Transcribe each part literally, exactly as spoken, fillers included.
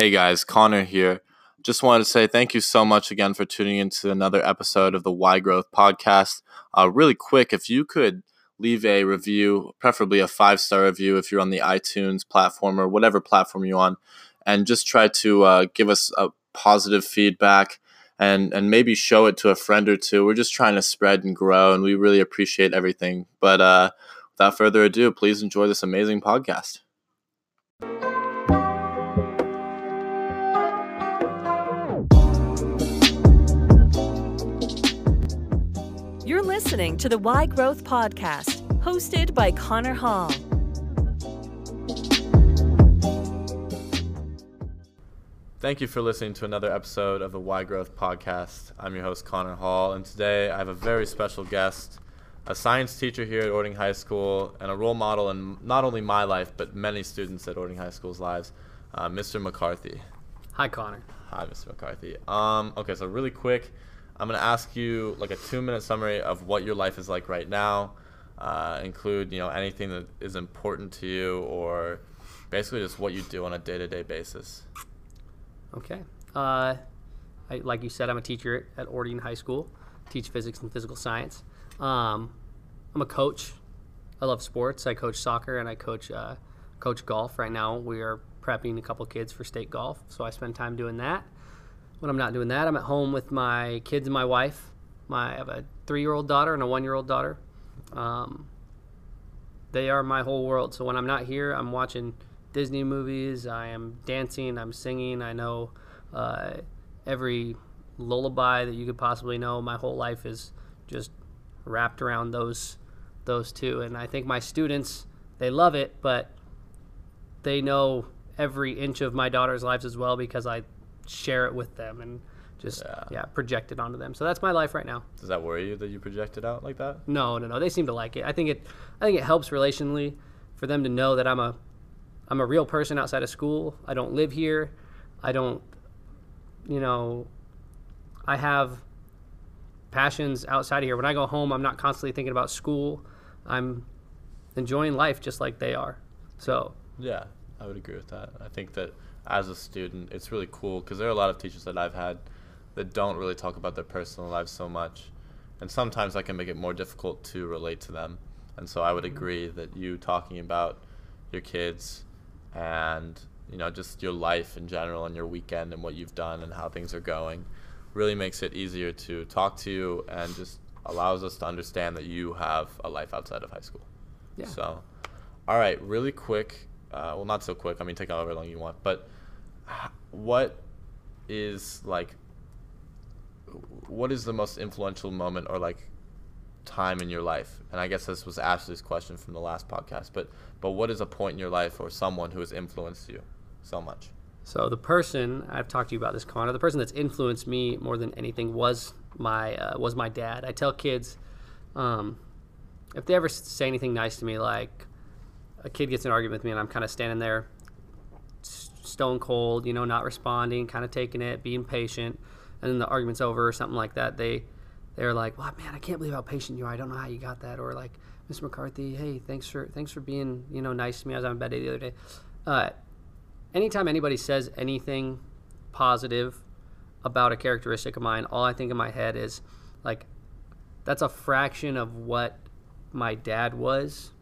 Hey guys, Connor here. Just wanted to say thank you so much again for tuning in to another episode of the Why Growth Podcast. Uh, really quick, if you could leave a review, preferably a five-star review if you're on the iTunes platform or whatever platform you're on, and just try to uh, give us a positive feedback and, and maybe show it to a friend or two. We're just trying to spread and grow, and we really appreciate everything. But uh, without further ado, please enjoy this amazing podcast. You're listening to the Why Growth Podcast, hosted by Connor Hall. Thank you for listening to another episode of the Why Growth Podcast. I'm your host, Connor Hall, and today I have a very special guest, a science teacher here at Orting High School and a role model in not only my life, but many students at Orting High School's lives, uh, Mister McCarthy. Hi, Connor. Hi, Mister McCarthy. Um, okay, so really quick, I'm going to ask you like a two-minute summary of what your life is like right now, uh, include, you know, anything that is important to you or basically just what you do on a day-to-day basis. Okay. Uh, I, like you said, I'm a teacher at Orting High School, teach physics and physical science. Um, I'm a coach. I love sports. I coach soccer and I coach uh, coach golf. Right now we are prepping a couple kids for state golf, so I spend time doing that. When I'm not doing that, I'm at home with my kids and my wife. My, I have a three-year-old daughter and a one-year-old daughter. Um, they are my whole world. So when I'm not here, I'm watching Disney movies. I am dancing. I'm singing. I know uh, every lullaby that you could possibly know. My whole life is just wrapped around those those two. And I think my students, they love it, but they know every inch of my daughter's lives as well because I share it with them and just yeah. yeah project it onto them. So that's my life right now. Does that worry you that you project it out like that? No, no, no. They seem to like it. I think it I think it helps relationally for them to know that I'm a I'm a real person outside of school. I don't live here. I don't you know I have passions outside of here. When I go home, I'm not constantly thinking about school. I'm enjoying life just like they are. So, yeah, I would agree with that. I think that as a student, it's really cool because there are a lot of teachers that I've had that don't really talk about their personal lives so much, and sometimes that can make it more difficult to relate to them. And so I would agree that you talking about your kids and, you know, just your life in general and your weekend and what you've done and how things are going really makes it easier to talk to you and just allows us to understand that you have a life outside of high school. Yeah. So, all right, really quick. Uh, well, not so quick. I mean, take however long you want. But what is like, what is the most influential moment or like time in your life? And I guess this was Ashley's question from the last podcast. But but what is a point in your life or someone who has influenced you so much? So the person I've talked to you about this, Connor, the person that's influenced me more than anything was my uh, was my dad. I tell kids, um, if they ever say anything nice to me, like, a kid gets in an argument with me and I'm kind of standing there stone cold, you know, not responding, kind of taking it, being patient, and then the argument's over or something like that. They, they're like, well, man, I can't believe how patient you are. I don't know how you got that. Or like, Mister McCarthy, hey, thanks for thanks for being, you know, nice to me. I was on a bad day the other day. Uh, anytime anybody says anything positive about a characteristic of mine, all I think in my head is like, that's a fraction of what my dad was.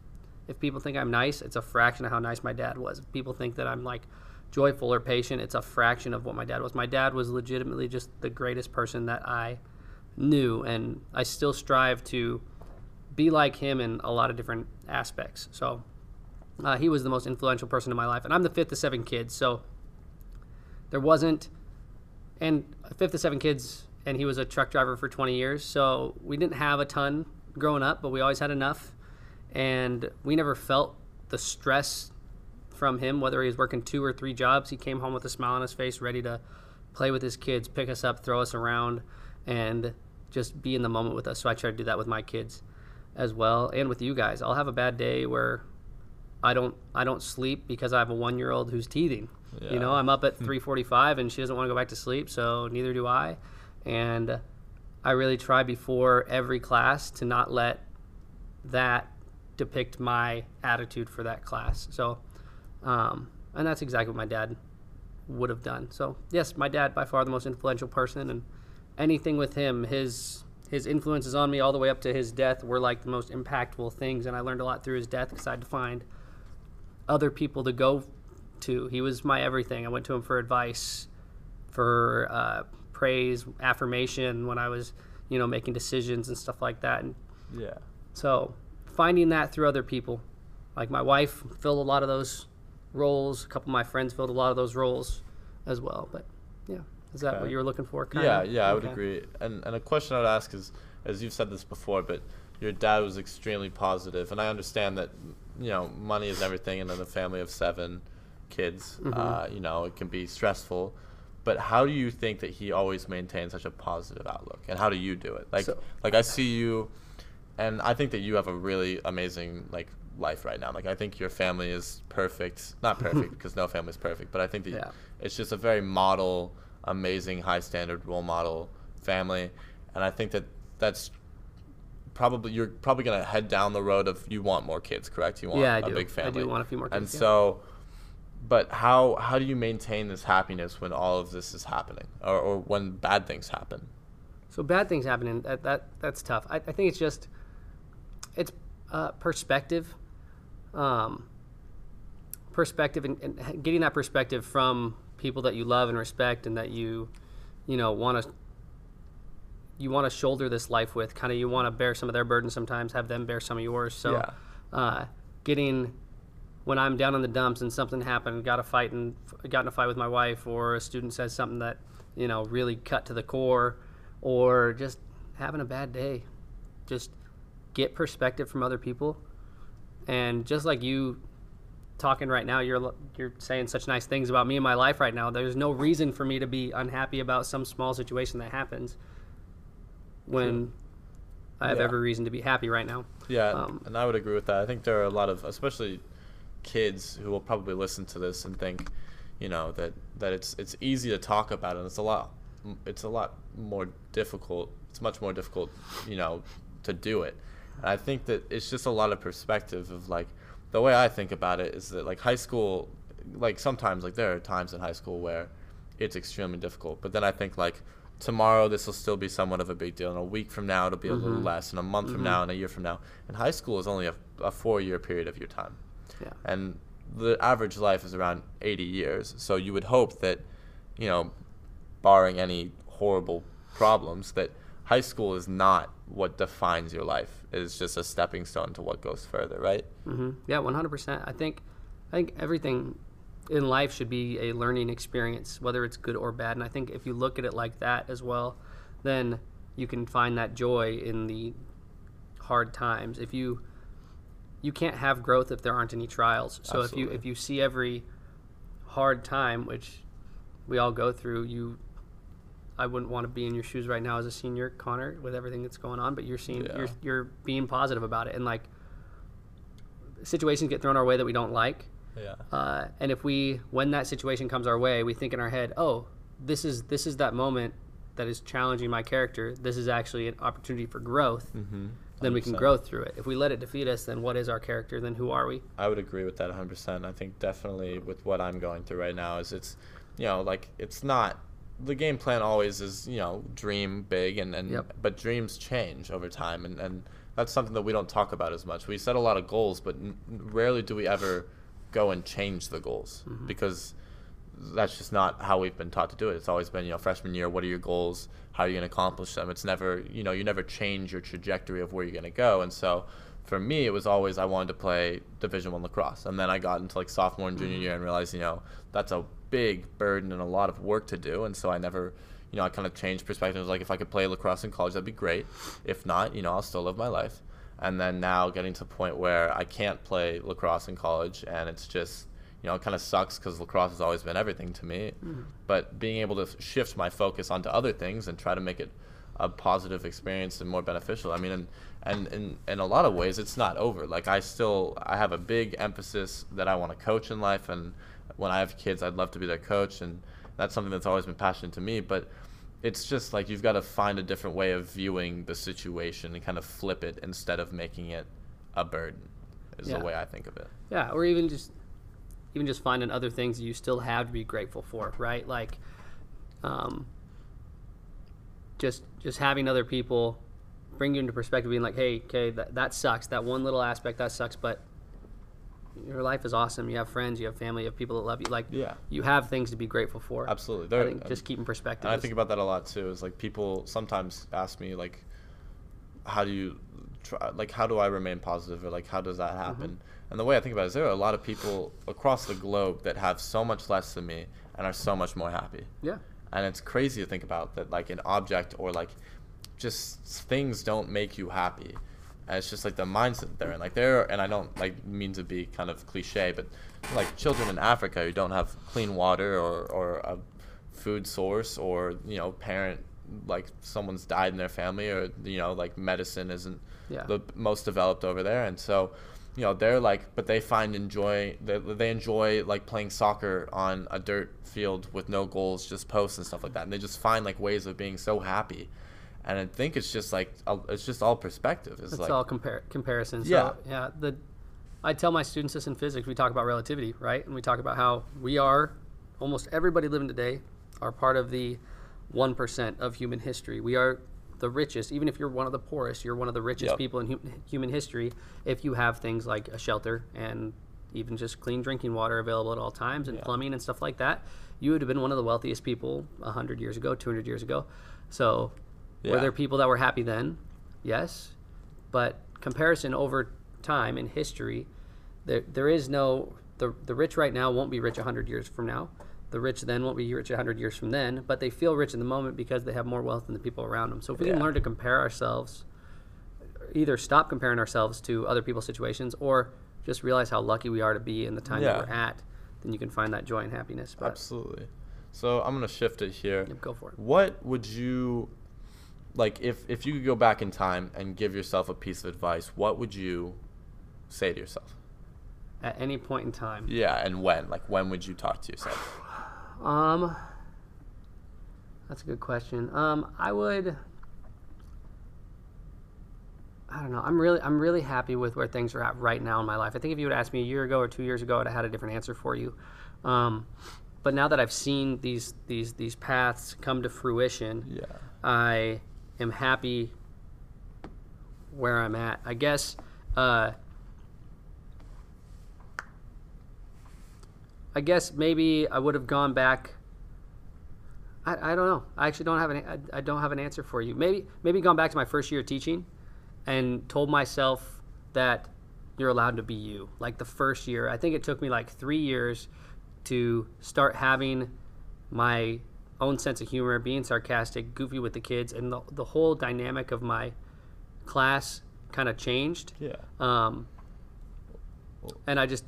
If people think I'm nice, it's a fraction of how nice my dad was. If people think that I'm like joyful or patient, it's a fraction of what my dad was. My dad was legitimately just the greatest person that I knew, and I still strive to be like him in a lot of different aspects. So uh, he was the most influential person in my life, and I'm the fifth of seven kids, so there wasn't, and fifth of seven kids, and he was a truck driver for twenty years, so we didn't have a ton growing up, but we always had enough. And we never felt the stress from him, whether he was working two or three jobs. He came home with a smile on his face, ready to play with his kids, pick us up, throw us around, and just be in the moment with us. So I try to do that with my kids as well, and with you guys. I'll have a bad day where I don't I don't sleep because I have a one-year-old who's teething. Yeah. You know, I'm up at three forty-five, and she doesn't want to go back to sleep, so neither do I. And I really try before every class to not let that depict my attitude for that class. So um and that's exactly what my dad would have done. So yes, my dad, by far the most influential person, and anything with him, his his influences on me all the way up to his death were like the most impactful things, and I learned a lot through his death because I had to find other people to go to. He was my everything. I went to him for advice, for uh, praise, affirmation when I was, you know, making decisions and stuff like that. And yeah. So finding that through other people, like my wife filled a lot of those roles. A couple of my friends filled a lot of those roles as well. But yeah, is that okay. What you were looking for? Kinda? Yeah, yeah, I okay. would agree. And and a question I'd ask is, as you've said this before, but your dad was extremely positive, and I understand that, you know, money is everything, and in a family of seven kids, mm-hmm. uh, you know, it can be stressful. But how do you think that he always maintains such a positive outlook, and how do you do it? Like, so, like I see you, and I think that you have a really amazing like life right now. Like, I think your family is perfect, not perfect because no family is perfect, but I think that yeah. it's just a very model, amazing, high standard role model family, and I think that that's probably you're probably gonna head down the road of you want more kids, correct? You want yeah, I a do. big family. I do want a few more kids. And yeah. so. But how how do you maintain this happiness when all of this is happening, or, or when bad things happen? So bad things happen, and that, that that's tough. I, I think it's just it's uh, perspective, um, perspective, and, and getting that perspective from people that you love and respect, and that you you know want to you want to shoulder this life with. Kind of you want to bear some of their burden sometimes, have them bear some of yours. So yeah. uh, getting. When I'm down in the dumps and something happened, got a fight and got in a fight with my wife, or a student says something that, you know, really cut to the core, or just having a bad day, just get perspective from other people. And just like you talking right now, you're you're saying such nice things about me and my life right now. There's no reason for me to be unhappy about some small situation that happens when. Sure. I have yeah. every reason to be happy right now. Yeah, um, and I would agree with that. I think there are a lot of, especially kids who will probably listen to this and think, you know, that that it's it's easy to talk about it, and it's a lot it's a lot more difficult it's much more difficult you know to do it. And I think that it's just a lot of perspective of, like, the way I think about it is that, like, high school, like, sometimes, like, there are times in high school where it's extremely difficult, but then I think, like, tomorrow this will still be somewhat of a big deal, and a week from now it'll be a mm-hmm. little less, and a month mm-hmm. from now, and a year from now. And high school is only a, a four-year period of your time. Yeah. And the average life is around eighty years. So you would hope that, you know, barring any horrible problems, that high school is not what defines your life. It's just a stepping stone to what goes further, right? Mm-hmm. Yeah, one hundred percent. I think, I think everything in life should be a learning experience, whether it's good or bad. And I think if you look at it like that as well, then you can find that joy in the hard times. If you... You can't have growth if there aren't any trials. So Absolutely. if you if you see every hard time, which we all go through, you I wouldn't want to be in your shoes right now as a senior, Connor, with everything that's going on, but you're seeing yeah. you're you're being positive about it, and, like, situations get thrown our way that we don't like. Yeah. Uh, and if we when that situation comes our way, we think in our head, "Oh, this is this is that moment that is challenging my character. This is actually an opportunity for growth." Mm-hmm. Then we can grow through it. If we let it defeat us, then what is our character? Then who are we? I would agree with that one hundred percent. I think definitely with what I'm going through right now is it's, you know, like, it's not, the game plan always is, you know, dream big, and, and yep. but dreams change over time. And, and that's something that we don't talk about as much. We set a lot of goals, but n- rarely do we ever go and change the goals mm-hmm. because that's just not how we've been taught to do it. It's always been, you know, freshman year, what are your goals? How are you going to accomplish them? It's never, you know, you never change your trajectory of where you're going to go. And so for me, it was always I wanted to play Division One lacrosse. And then I got into, like, sophomore and junior year and realized, you know, that's a big burden and a lot of work to do. And so I never, you know, I kind of changed perspectives. Like, if I could play lacrosse in college, that'd be great. If not, you know, I'll still live my life. And then now getting to the point where I can't play lacrosse in college, and it's just, you know, it kind of sucks because lacrosse has always been everything to me. Mm-hmm. But being able to shift my focus onto other things and try to make it a positive experience and more beneficial. I mean, and and in in a lot of ways, it's not over. Like, I still, I have a big emphasis that I want to coach in life. And when I have kids, I'd love to be their coach. And that's something that's always been passionate to me. But it's just like, you've got to find a different way of viewing the situation and kind of flip it instead of making it a burden is yeah. the way I think of it. Yeah, or even just... even just finding other things that you still have to be grateful for, right? Like, um, just just having other people bring you into perspective, being like, hey, okay, that, that sucks. That one little aspect, that sucks, but your life is awesome. You have friends, you have family, you have people that love you. Like, yeah. you have things to be grateful for. Absolutely. They're, I think just keeping perspective. And I think about that a lot too. Is like people sometimes ask me, like, how do you try? Like, how do I remain positive? Or like, how does that happen? Mm-hmm. And the way I think about it is there are a lot of people across the globe that have so much less than me and are so much more happy. Yeah. And it's crazy to think about that, like an object or like just things don't make you happy. And it's just like the mindset they're in. Like they're, and I don't like mean to be kind of cliche, but like children in Africa who don't have clean water or, or a food source or, you know, parent, like someone's died in their family or, you know, like medicine isn't yeah. the most developed over there. And so, you know, they're like, but they find enjoy, they, they enjoy like playing soccer on a dirt field with no goals, just posts and stuff like that. And they just find like ways of being so happy. And I think it's just like it's just all perspective. It's, it's like, all compar- comparisons. Yeah, so, yeah. The I tell my students this in physics. We talk about relativity, right? And we talk about how we are almost everybody living today are part of the one percent of human history. We are the richest. Even if you're one of the poorest, you're one of the richest yep. people in hum- human history. If you have things like a shelter and even just clean drinking water available at all times and yeah. plumbing and stuff like that, you would have been one of the wealthiest people a hundred years ago, two hundred years ago. So. Yeah. Were there people that were happy then? Yes. But comparison over time in history, there there is no, the the rich right now won't be rich one hundred years from now. The rich then won't be rich one hundred years from then, but they feel rich in the moment because they have more wealth than the people around them. So if we yeah. can learn to compare ourselves, either stop comparing ourselves to other people's situations or just realize how lucky we are to be in the time yeah. that we're at, then you can find that joy and happiness. But absolutely. So I'm going to shift it here. Yep, go for it. What would you... Like, if, if you could go back in time and give yourself a piece of advice, what would you say to yourself? At any point in time? Yeah, and when? Like, when would you talk to yourself? Um, that's a good question. Um, I would... I don't know. I'm really I'm really happy with where things are at right now in my life. I think if you would ask me a year ago or two years ago, I'd have had a different answer for you. Um, but now that I've seen these these these paths come to fruition... Yeah. I am happy where I'm at. I guess uh, I guess maybe I would have gone back. I, I don't know. I actually don't have an I, I don't have an answer for you. Maybe maybe gone back to my first year of teaching and told myself that you're allowed to be you. Like the first year. I think it took me like three years to start having my own sense of humor, being sarcastic, goofy with the kids, and the the whole dynamic of my class kind of changed. Yeah. Um, and I just,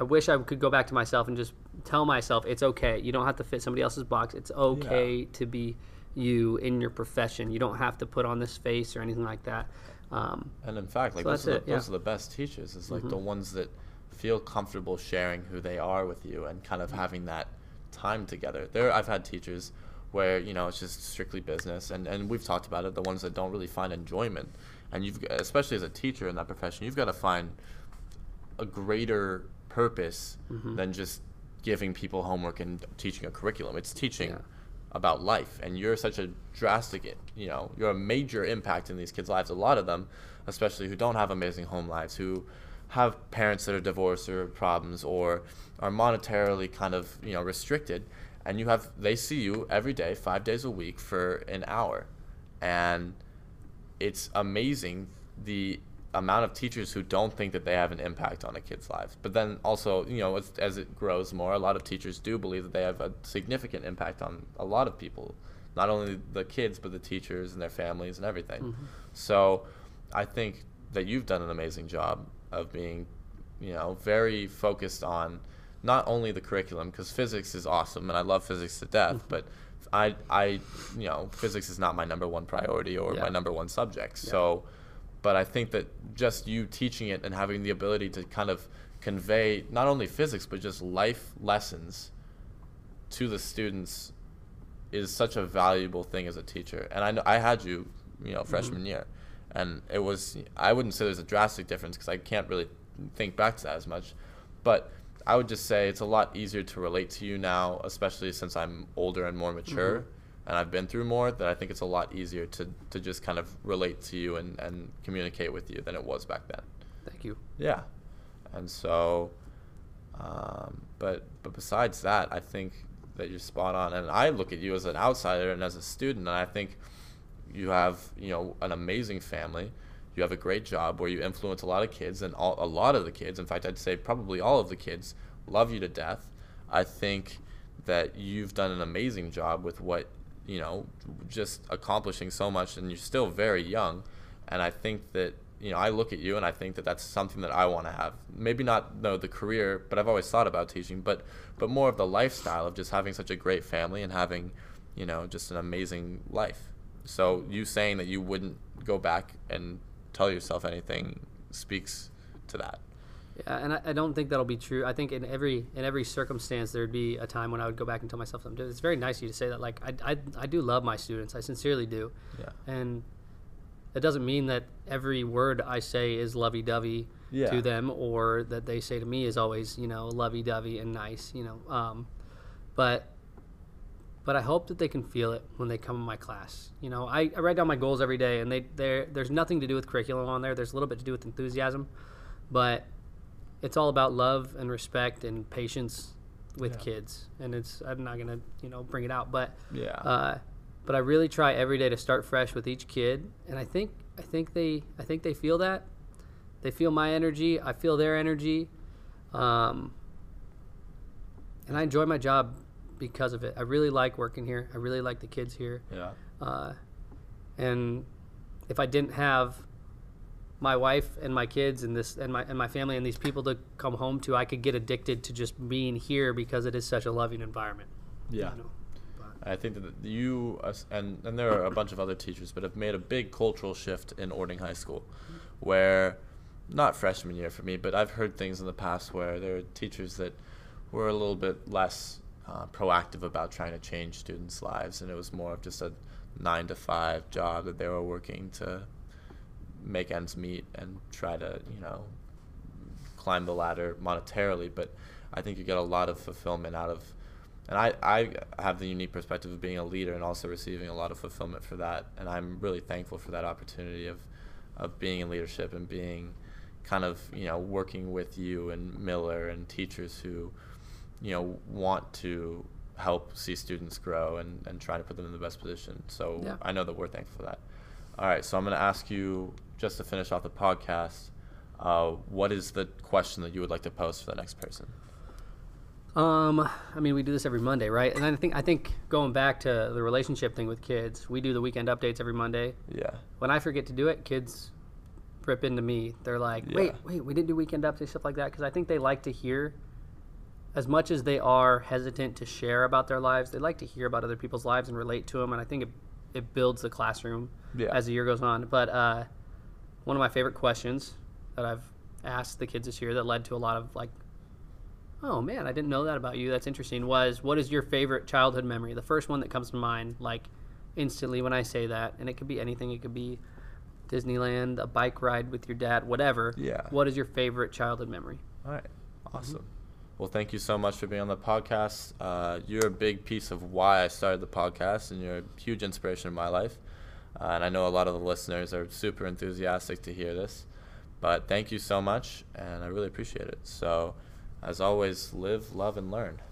I wish I could go back to myself and just tell myself it's okay. You don't have to fit somebody else's box. It's okay yeah. to be you in your profession. You don't have to put on this face or anything like that. Um, and in fact, like so those, are the, it, yeah. those are the best teachers. It's like mm-hmm. the ones that feel comfortable sharing who they are with you and kind of mm-hmm. having that time together. There I've had teachers where, you know, it's just strictly business, and and we've talked about it, the ones that don't really find enjoyment. And you've, especially as a teacher in that profession, you've got to find a greater purpose mm-hmm. than just giving people homework and teaching a curriculum. It's teaching yeah. about life, and you're such a drastic, you know, you're a major impact in these kids' lives. A lot of them, especially who don't have amazing home lives, who have parents that are divorced or problems or are monetarily kind of, you know, restricted, and you have, they see you every day, five days a week for an hour. And it's amazing the amount of teachers who don't think that they have an impact on a kid's life. But then also, you know, as, as it grows more, a lot of teachers do believe that they have a significant impact on a lot of people, not only the kids, but the teachers and their families and everything. Mm-hmm. So I think that you've done an amazing job of being, you know, very focused on not only the curriculum, because physics is awesome and I love physics to death, but I, I, you know, physics is not my number one priority or yeah. my number one subject. Yeah. So, but I think that just you teaching it and having the ability to kind of convey not only physics, but just life lessons to the students is such a valuable thing as a teacher. And I know I had you, you know, freshman mm-hmm. year. And it was, I wouldn't say there's a drastic difference because I can't really think back to that as much, but I would just say it's a lot easier to relate to you now, especially since I'm older and more mature, mm-hmm. and I've been through more, that I think it's a lot easier to, to just kind of relate to you and, and communicate with you than it was back then. Thank you. Yeah. And so, um, but but besides that, I think that you're spot on. And I look at you as an outsider and as a student, and I think you have, you know, an amazing family. You have a great job where you influence a lot of kids, and all, a lot of the kids, in fact, I'd say probably all of the kids, love you to death. I think that you've done an amazing job with what, you know, just accomplishing so much, and you're still very young. And I think that, you know, I look at you and I think that that's something that I want to have. Maybe not no, the career, but I've always thought about teaching, but, but more of the lifestyle of just having such a great family and having, you know, just an amazing life. So you saying that you wouldn't go back and tell yourself anything speaks to that. Yeah, and I, I don't think that'll be true. I think in every in every circumstance there'd be a time when I would go back and tell myself something. It's very nice of you to say that. Like I, I, I do love my students. I sincerely do. Yeah. And that doesn't mean that every word I say is lovey-dovey yeah. to them, or that they say to me is always, you know, lovey-dovey and nice, you know. Um, but but I hope that they can feel it when they come in my class. You know, I, I write down my goals every day, and they there's nothing to do with curriculum on there. There's a little bit to do with enthusiasm, but it's all about love and respect and patience with yeah. kids. And it's I'm not gonna you know bring it out, but yeah. Uh, but I really try every day to start fresh with each kid, and I think I think they I think they feel that. They feel my energy. I feel their energy, um, and I enjoy my job because of it. I really like working here. I really like the kids here. Yeah. Uh, and if I didn't have my wife and my kids and this and my and my family and these people to come home to, I could get addicted to just being here because it is such a loving environment. Yeah. You know? I think that you uh, and and there are a bunch of other teachers, but have made a big cultural shift in Orting High School, where not freshman year for me, but I've heard things in the past where there are teachers that were a little bit less Uh, proactive about trying to change students' lives, and it was more of just a nine to five job that they were working to make ends meet and try to, you know, climb the ladder monetarily. But I think you get a lot of fulfillment out of, and I, I have the unique perspective of being a leader and also receiving a lot of fulfillment for that, and I'm really thankful for that opportunity of of being in leadership and being kind of, you know, working with you and Miller and teachers who, you know, want to help see students grow and, and try to put them in the best position. So yeah. I know that we're thankful for that. All right, so I'm going to ask you, just to finish off the podcast, uh, what is the question that you would like to pose for the next person? Um, I mean, we do this every Monday, right? And I think I think going back to the relationship thing with kids, we do the weekend updates every Monday. Yeah. When I forget to do it, kids rip into me. They're like, yeah. wait, wait, we didn't do weekend updates, stuff like that, because I think they like to hear. As much as they are hesitant to share about their lives, they like to hear about other people's lives and relate to them, and I think it, it builds the classroom yeah. as the year goes on. But uh, one of my favorite questions that I've asked the kids this year that led to a lot of, like, oh, man, I didn't know that about you, that's interesting, was what is your favorite childhood memory? The first one that comes to mind, like, instantly when I say that, and it could be anything. It could be Disneyland, a bike ride with your dad, whatever. Yeah. What is your favorite childhood memory? All right. Awesome. Mm-hmm. Well, thank you so much for being on the podcast. Uh, you're a big piece of why I started the podcast, and you're a huge inspiration in my life. Uh, and I know a lot of the listeners are super enthusiastic to hear this. But thank you so much, and I really appreciate it. So, as always, live, love, and learn.